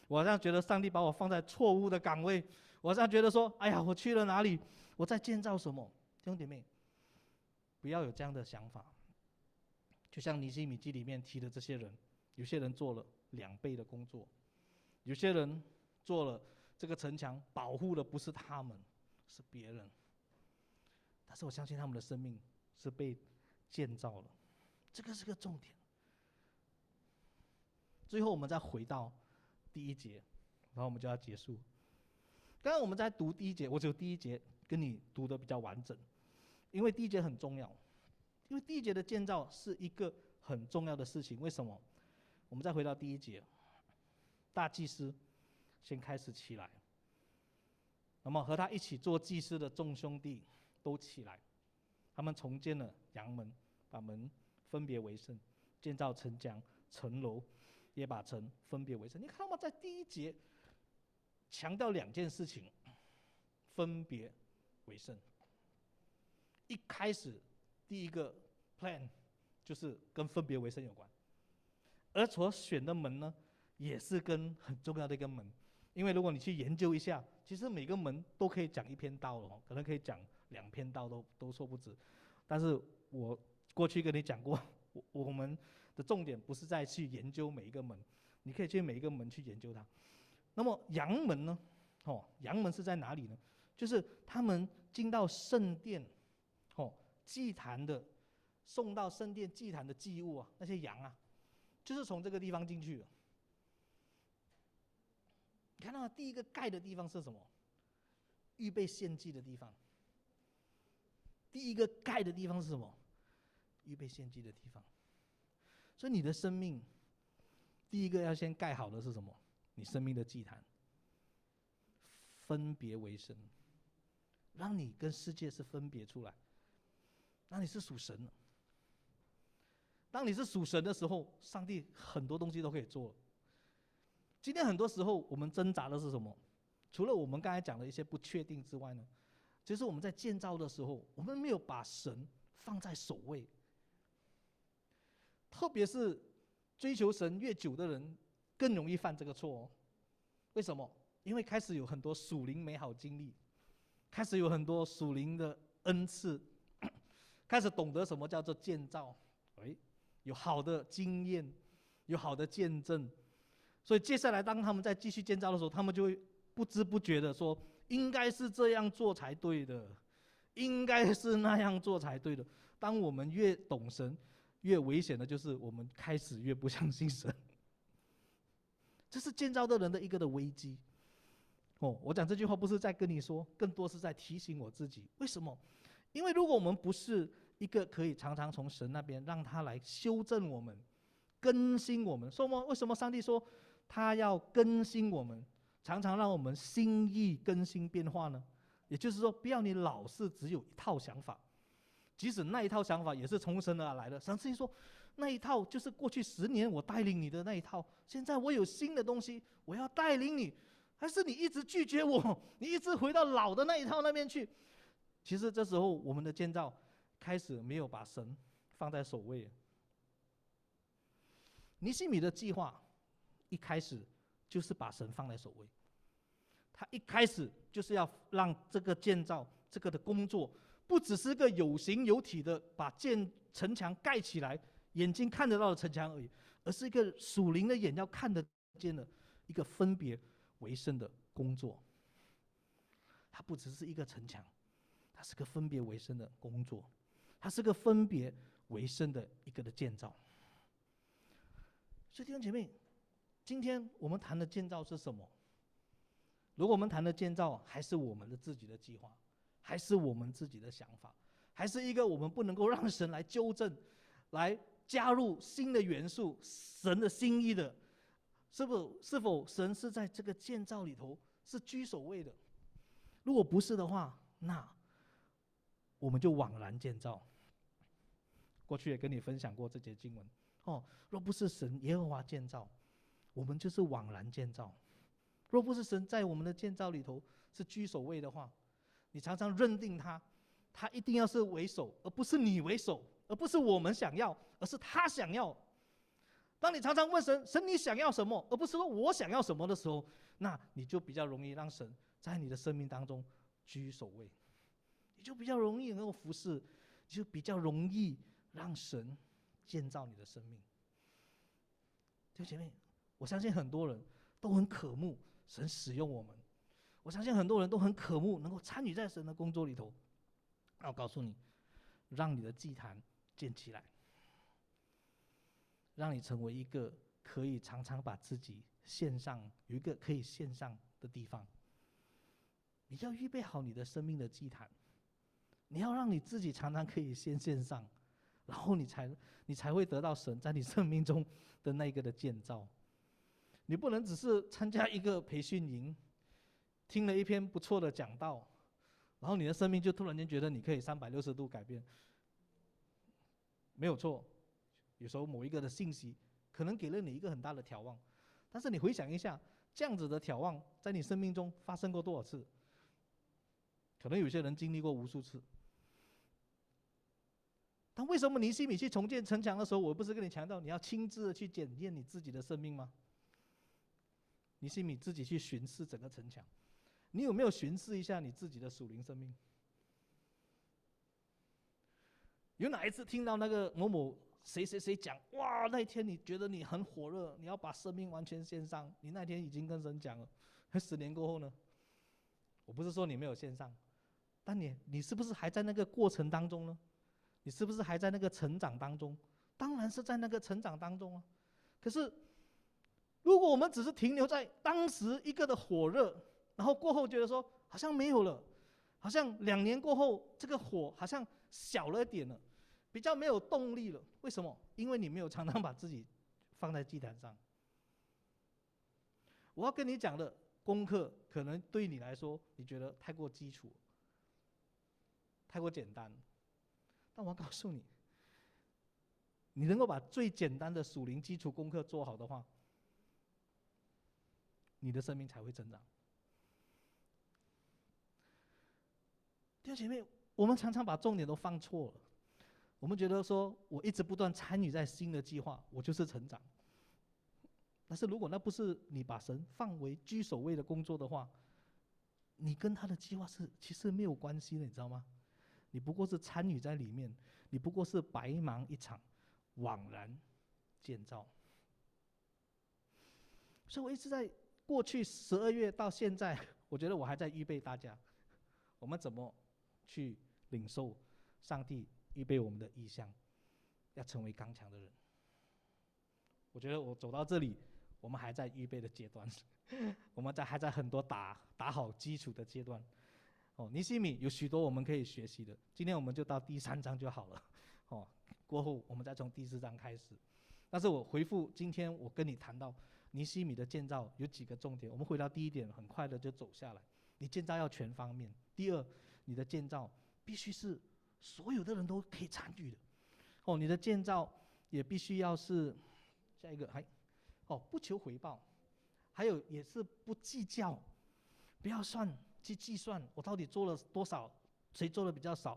我好像觉得上帝把我放在错误的岗位，我好像觉得说，哎呀，我去了哪里？我在建造什么？弟兄姐妹，不要有这样的想法。就像尼希米记里面提的这些人，有些人做了两倍的工作，有些人做了这个城墙，保护的不是他们，是别人。但是我相信他们的生命是被建造了，这个是个重点。最后我们再回到第一节，然后我们就要结束。刚刚我们在读第一节，我只有第一节跟你读的比较完整，因为第一节很重要，因为第一节的建造是一个很重要的事情。为什么？我们再回到第一节，大祭司先开始起来，那么和他一起做祭司的众兄弟都起来，他们重建了阳门，把门分别为圣，建造城墙、城楼。也把城分别为圣。你看嘛，在第一节强调两件事情：分别为圣。一开始第一个 plan 就是跟分别为圣有关，而所选的门呢，也是跟很重要的一个门。因为如果你去研究一下，其实每个门都可以讲一篇道了，可能可以讲两篇道都都说不止。但是我过去跟你讲过，我我们。的重点不是在去研究每一个门，你可以去每一个门去研究它。那么阳门呢？哦，阳门是在哪里呢？就是他们进到圣殿，哦，祭坛的，送到圣殿祭坛的祭物啊，那些羊啊，就是从这个地方进去的。你看到第一个盖的地方是什么？预备献祭的地方。第一个盖的地方是什么？预备献祭的地方。所以你的生命，第一个要先盖好的是什么？你生命的祭坛，分别为圣，让你跟世界是分别出来，让你是属神的。当你是属神的时候，上帝很多东西都可以做。今天很多时候我们挣扎的是什么？除了我们刚才讲的一些不确定之外呢，其实我们在建造的时候，我们没有把神放在首位。特别是追求神越久的人，更容易犯这个错哦。为什么？因为开始有很多属灵美好经历，开始有很多属灵的恩赐，开始懂得什么叫做建造，哎，有好的经验，有好的见证，所以接下来当他们在继续建造的时候，他们就会不知不觉的说，应该是这样做才对的，应该是那样做才对的。当我们越懂神，越危险的就是我们开始越不相信神，这是建造的人的一个的危机。哦，我讲这句话不是在跟你说，更多是在提醒我自己。为什么？因为如果我们不是一个可以常常从神那边让他来修正我们、更新我们，说吗？为什么上帝说他要更新我们，常常让我们心意更新变化呢？也就是说，不要你老是只有一套想法，即使那一套想法也是从神而来的。神自己说，那一套就是过去十年我带领你的那一套，现在我有新的东西，我要带领你。还是你一直拒绝我，你一直回到老的那一套那边去。其实这时候我们的建造开始没有把神放在首位。尼西米的计划一开始就是把神放在首位，他一开始就是要让这个建造这个的工作不只是个有形有体的把建城墙盖起来，眼睛看得到的城墙而已，而是一个属灵的眼要看得见的一个分别为圣的工作。它不只是一个城墙，它是个分别为圣的工作，它是个分别为圣的一个的建造。所以弟兄姐妹，今天我们谈的建造是什么？如果我们谈的建造还是我们的自己的计划，还是我们自己的想法，还是一个我们不能够让神来纠正，来加入新的元素，神的心意的，是否是否神是在这个建造里头是居首位的？如果不是的话，那我们就枉然建造。过去也跟你分享过这节经文哦，若不是神耶和华建造，我们就是枉然建造。若不是神在我们的建造里头是居首位的话，你常常认定他，他一定要是为首，而不是你为首，而不是我们想要，而是他想要。当你常常问神，神你想要什么，而不是说我想要什么的时候，那你就比较容易让神在你的生命当中居首位，你就比较容易能够服侍，你就比较容易让神建造你的生命。弟兄姐妹，我相信很多人都很渴慕神使用我们，我相信很多人都很渴慕能够参与在神的工作里头。那我告诉你，让你的祭坛建起来，让你成为一个可以常常把自己献上，有一个可以献上的地方。你要预备好你的生命的祭坛，你要让你自己常常可以先献上，然后你才你才会得到神在你生命中的那个的建造。你不能只是参加一个培训营，听了一篇不错的讲道，然后你的生命就突然间觉得你可以三百六十度改变。没有错，有时候某一个的信息可能给了你一个很大的眺望，但是你回想一下，这样子的眺望在你生命中发生过多少次？可能有些人经历过无数次。但为什么尼西米去重建城墙的时候，我不是跟你强调你要亲自的去检验你自己的生命吗？尼西米自己去巡视整个城墙，你有没有巡视一下你自己的属灵生命？有哪一次听到那个某某谁谁谁讲，哇，那一天你觉得你很火热，你要把生命完全献上，你那天已经跟神讲了，十年过后呢？我不是说你没有献上，但你你是不是还在那个过程当中呢？你是不是还在那个成长当中？当然是在那个成长当中啊。可是，如果我们只是停留在当时一个的火热，然后过后觉得说好像没有了，好像两年过后这个火好像小了一点了，比较没有动力了。为什么？因为你没有常常把自己放在祭坛上。我要跟你讲的功课，可能对你来说你觉得太过基础，太过简单，但我要告诉你，你能够把最简单的属灵基础功课做好的话，你的生命才会成长。弟兄姐妹，我们常常把重点都放错了，我们觉得说我一直不断参与在新的计划，我就是成长。但是如果那不是你把神放为居首位的工作的话，你跟他的计划是其实没有关系的，你知道吗？你不过是参与在里面，你不过是白忙一场，枉然建造。所以我一直在过去十二月到现在，我觉得我还在预备大家，我们怎么去领受上帝预备我们的意向，要成为刚强的人。我觉得我走到这里，我们还在预备的阶段，我们在还在很多打打好基础的阶段。哦，尼西米有许多我们可以学习的，今天我们就到第三章就好了。哦，过后我们再从第四章开始。但是我回复今天我跟你谈到尼西米的建造有几个重点，我们回到第一点，很快的就走下来。你建造要全方面。第二，你的建造必须是所有的人都可以参与的。哦，你的建造也必须要是下一个还哦不求回报，还有也是不计较，不要算去计算我到底做了多少，谁做的比较少。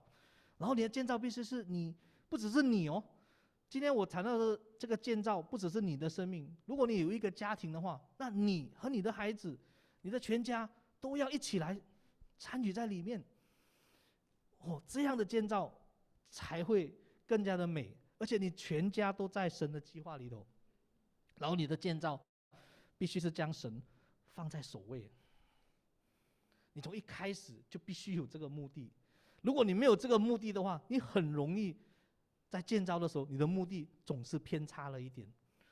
然后你的建造必须是你不只是你哦。 今天我谈到的这个建造，不只是你的生命。如果你有一个家庭的话，那你和你的孩子、你的全家都要一起来参与在里面。哦，这样的建造才会更加的美，而且你全家都在神的计划里头。然后你的建造必须是将神放在首位。你从一开始就必须有这个目的。如果你没有这个目的的话，你很容易。 在建造的时候，你的目的总是偏差了一点。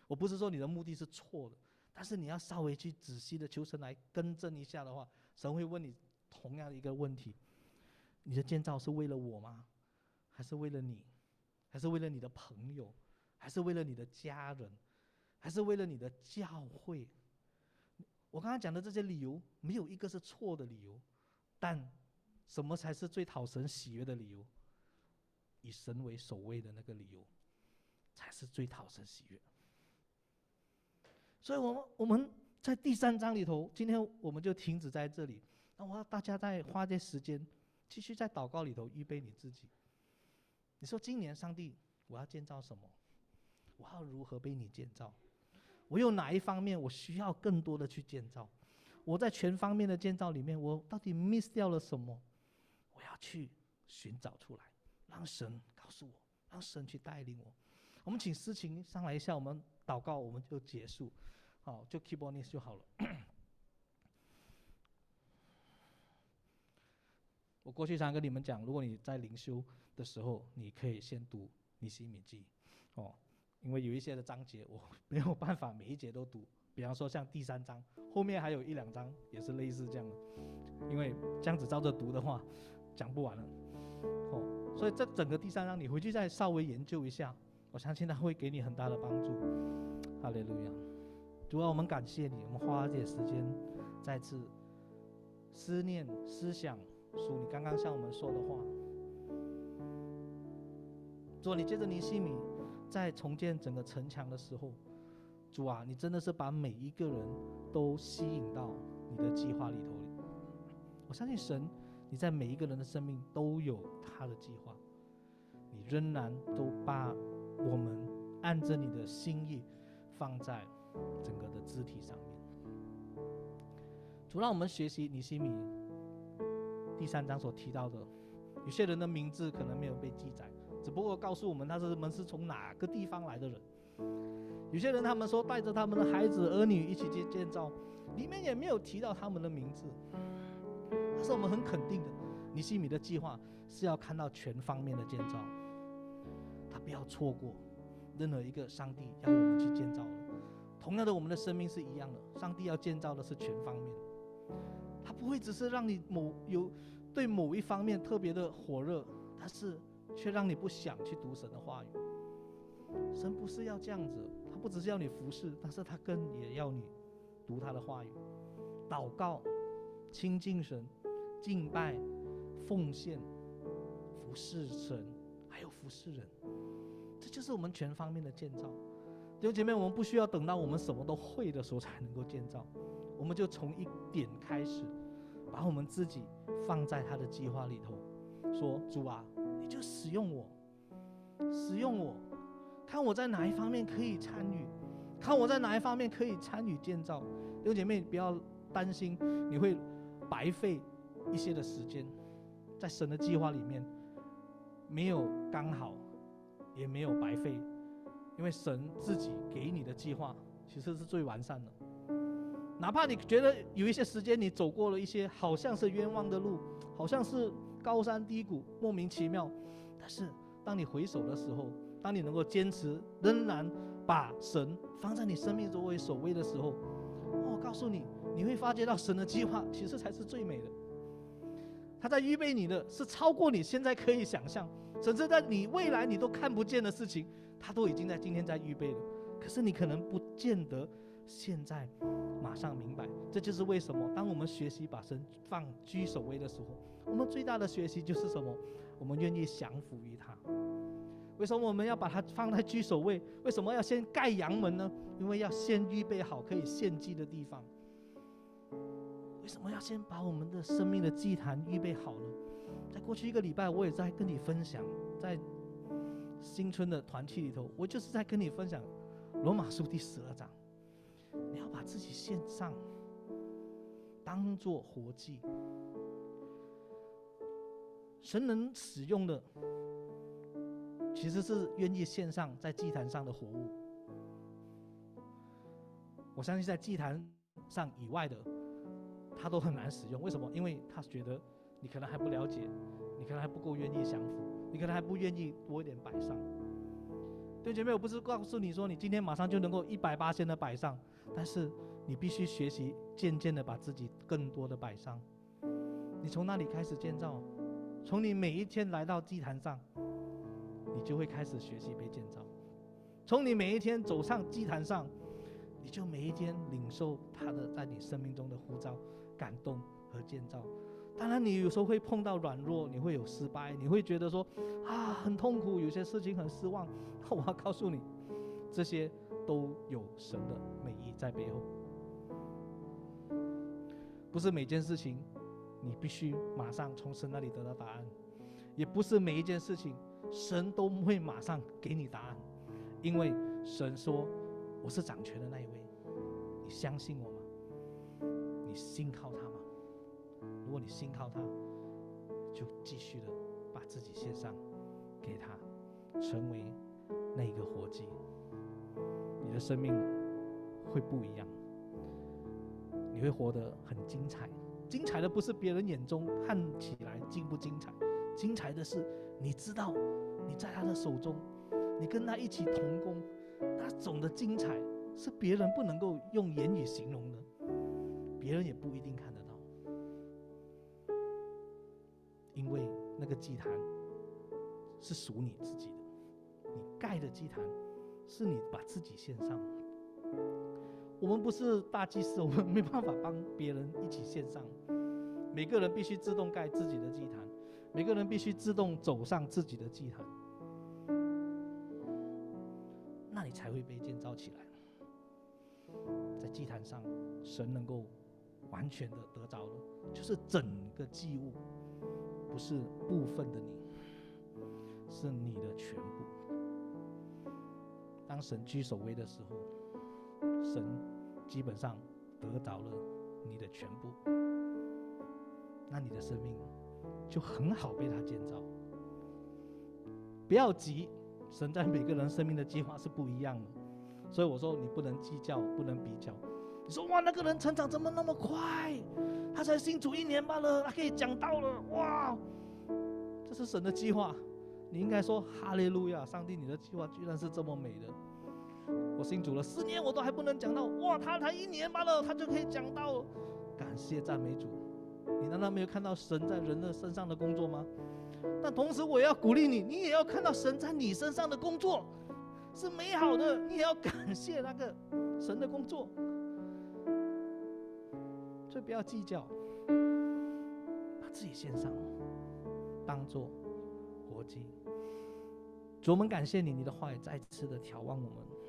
我不是说你的目的是错的，但是你要稍微去仔细的求神来更正一下的话，神会问你同样的一个问题：你的建造是为了我吗？还是为了你？还是为了你的朋友？还是为了你的家人？还是为了你的教会？我刚刚讲的这些理由，没有一个是错的理由，但什么才是最讨神喜悦的理由？ 以神为首位的那个理由，才是最讨神喜悦。所以，我们我们在第三章里头，今天我们就停止在这里。那我要大家再花些时间，继续在祷告里头预备你自己。你说，今年上帝，我要建造什么？我要如何被你建造？我有哪一方面我需要更多的去建造？我在全方面的建造里面，我到底 miss 掉了什么？我要去寻找出来。 让神告诉我，让神去带领我。我们请诗晴上来一下，我们祷告，我们就结束。好，就 keep on this 就好了。我过去常跟你们讲，如果你在灵修的时候，你可以先读尼希米记，哦，因为有一些的章节我没有办法每一节都读。比方说像第三章，后面还有一两章也是类似这样的，因为这样子照着读的话，讲不完了，哦。 所以这整个第三章，你回去再稍微研究一下，我相信它会给你很大的帮助。哈利路亚！主啊，我们感谢你，我们花点时间再次思念、思想属你刚刚向我们说的话。主啊，你借着尼希米在重建整个城墙的时候，主啊，你真的是把每一个人都吸引到你的计划里头里。我相信神。 你在每一个人的生命都有他的计划，你仍然都把我们按着你的心意放在整个的肢体上面。主，让我们学习尼希米第三章所提到的，有些人的名字可能没有被记载，只不过告诉我们他们是从哪个地方来的人。有些人他们说带着他们的孩子儿女一起去建造，里面也没有提到他们的名字。 但是我们很肯定的，尼希米的计划是要看到全方面的建造，他不要错过任何一个上帝要我们去建造的。同样的，我们的生命是一样的，上帝要建造的是全方面，他不会只是让你某有对某一方面特别的火热，但是却让你不想去读神的话语。神不是要这样子，他不只是要你服侍，但是他更也要你读他的话语，祷告，亲近神。 敬拜、奉献、服侍神，还有服侍人，这就是我们全方面的建造。弟兄姐妹，我们不需要等到我们什么都会的时候才能够建造，我们就从一点开始，把我们自己放在他的计划里头，说：“主啊，你就使用我，使用我，看我在哪一方面可以参与，看我在哪一方面可以参与建造。”弟兄姐妹，不要担心你会白费。 一些的时间，在神的计划里面，没有刚好，也没有白费，因为神自己给你的计划其实是最完善的。哪怕你觉得有一些时间你走过了一些好像是冤枉的路，好像是高山低谷，莫名其妙，但是当你回首的时候，当你能够坚持，仍然把神放在你生命作为首位的时候，我告诉你，你会发觉到神的计划其实才是最美的。 他在预备你的是超过你现在可以想象，甚至在你未来你都看不见的事情，他都已经在今天在预备了。可是你可能不见得现在马马上明白。这就是为什么当我们学习把神放居首位的时候，我们最大的学习就是什么？我们愿意降服于他。为什么我们要把它放在居首位？为什么要先盖阳门呢？因为要先预备好可以献祭的地方。为什么要先把我们的生命的祭坛预备好呢？在过去一个礼拜，我也在跟你分享，在新春的团契里头，我就是在跟你分享罗马书第十二章，你要把自己献上，当作活祭。神能使用的，其实是愿意献上在祭坛上的活物。我相信在祭坛上以外的，他都很难使用。为什么？因为他觉得你可能还不了解，你可能还不够愿意降服，你可能还不愿意多一点摆上。对姐妹，我不是告诉你说你今天马上就能够一百八千的摆上，但是你必须学习渐渐的把自己更多的摆上。你从那里开始建造，从你每一天来到祭坛上，你就会开始学习被建造。从你每一天走上祭坛上，你就每一天领受他的在你生命中的呼召、感动和建造。当然你有时候会碰到软弱，你会有失败，你会觉得说啊很痛苦，有些事情很失望。那我要告诉你，这些都有神的美意在背后。不是每件事情你必须马上从神那里得到答案，也不是每一件事情神都会马上给你答案，因为神说我是掌权的那一位，你相信我吗？你信靠他吗？如果你信靠他，就继续的把自己献上给他，成为那个活祭，你的生命会不一样，你会活得很精彩。精彩的不是别人眼中看起来精不精彩，精彩的是你知道你在他的手中，你跟他一起同工，那种的精彩是别人不能够用言语形容的，别人也不一定看得到。因为那个祭坛是属你自己的，你盖的祭坛是你把自己献上。我们不是大祭司，我们没办法帮别人一起献上。每个人必须自动盖自己的祭坛，每个人必须自动走上自己的祭坛，那你才会被建造起来。在祭坛上，神能够完全的得着的，就是整个祭物，不是部分的你，是你的全部。当神居首位的时候，神基本上得着了你的全部，那你的生命就很好被他建造。不要急，神在每个人生命的计划是不一样的，所以我说你不能计较，不能比较。你说哇，那个人成长怎么那么快？他才信主一年罢了，他可以讲道了，哇！这是神的计划，你应该说哈利路亚，上帝，你的计划居然是这么美的。我信主了四年，我都还不能讲道，哇！他才一年罢了，他就可以讲道，感谢赞美主！你难道没有看到神在人的身上的工作吗？但同时，我也要鼓励你，你也要看到神在你身上的工作是美好的，你也要感谢那个神的工作。所以不要计较，把自己献上，当作活祭。主，我们感谢你，你的话也再次的眺望我们，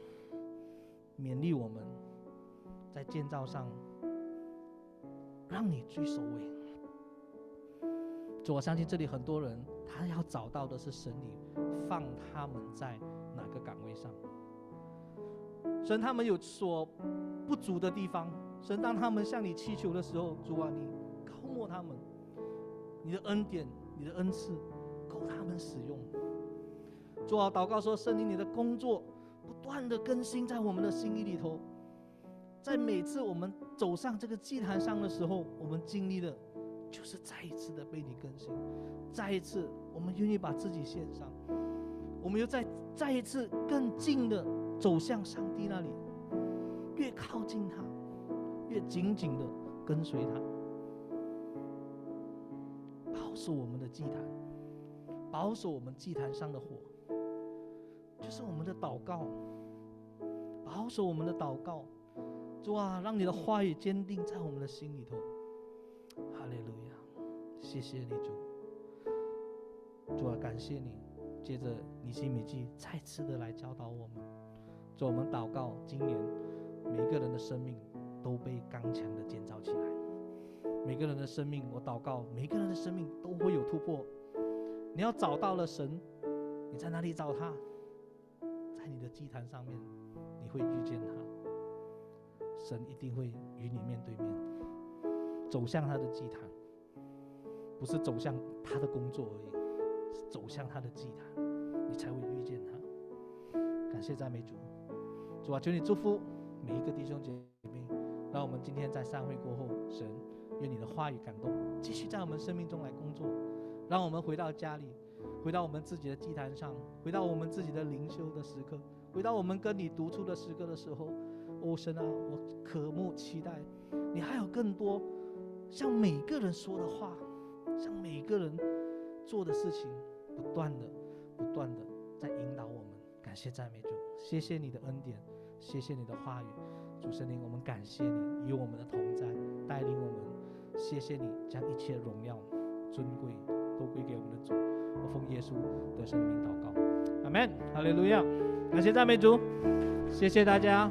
勉励我们，在建造上让你居首位。主，我相信这里很多人，他要找到的是神你放他们在哪个岗位上，神他们有所不足的地方。神，当他们向你祈求的时候，主啊，你高抹他们，你的恩典、你的恩赐够他们使用。主啊，祷告说，圣灵，你的工作不断的更新在我们的心意里头，在每次我们走上这个祭坛上的时候，我们经历的就是再一次的被你更新，再一次我们愿意把自己献上，我们又再再一次更近的走向上帝那里，越靠近他，越紧紧的跟随他，保守我们的祭坛，保守我们祭坛上的火，就是我们的祷告，保守我们的祷告，主啊，让你的话语坚定在我们的心里头。哈利路亚，谢谢你主，主啊，感谢你。接着尼希米记再次的来教导我们，主，我们祷告，今年每一个人的生命都被刚强的建造起来，每个人的生命，我祷告，每个人的生命都会有突破。你要找到了神，你在哪里找他？在你的祭坛上面，你会遇见他。神一定会与你面对面，走向他的祭坛，不是走向他的工作而已，是走向他的祭坛，你才会遇见他。感谢赞美主，主啊，求你祝福每一个弟兄姐妹。让我们今天在散会过后，神愿你的话语感动，继续在我们生命中来工作。让我们回到家里，回到我们自己的祭坛上，回到我们自己的灵修的时刻，回到我们跟你独处的时刻的时候，哦神啊，我渴慕期待你还有更多向每个人说的话，向每个人做的事情，不断的不断的在引导我们。感谢赞美主，谢谢你的恩典，谢谢你的话语。主圣灵，我们感谢你与我们的同在，带领我们。谢谢你将一切荣耀尊贵都归给我们的主。我奉耶稣的圣名祷告，阿们。哈利路亚，感谢赞美主，谢谢大家。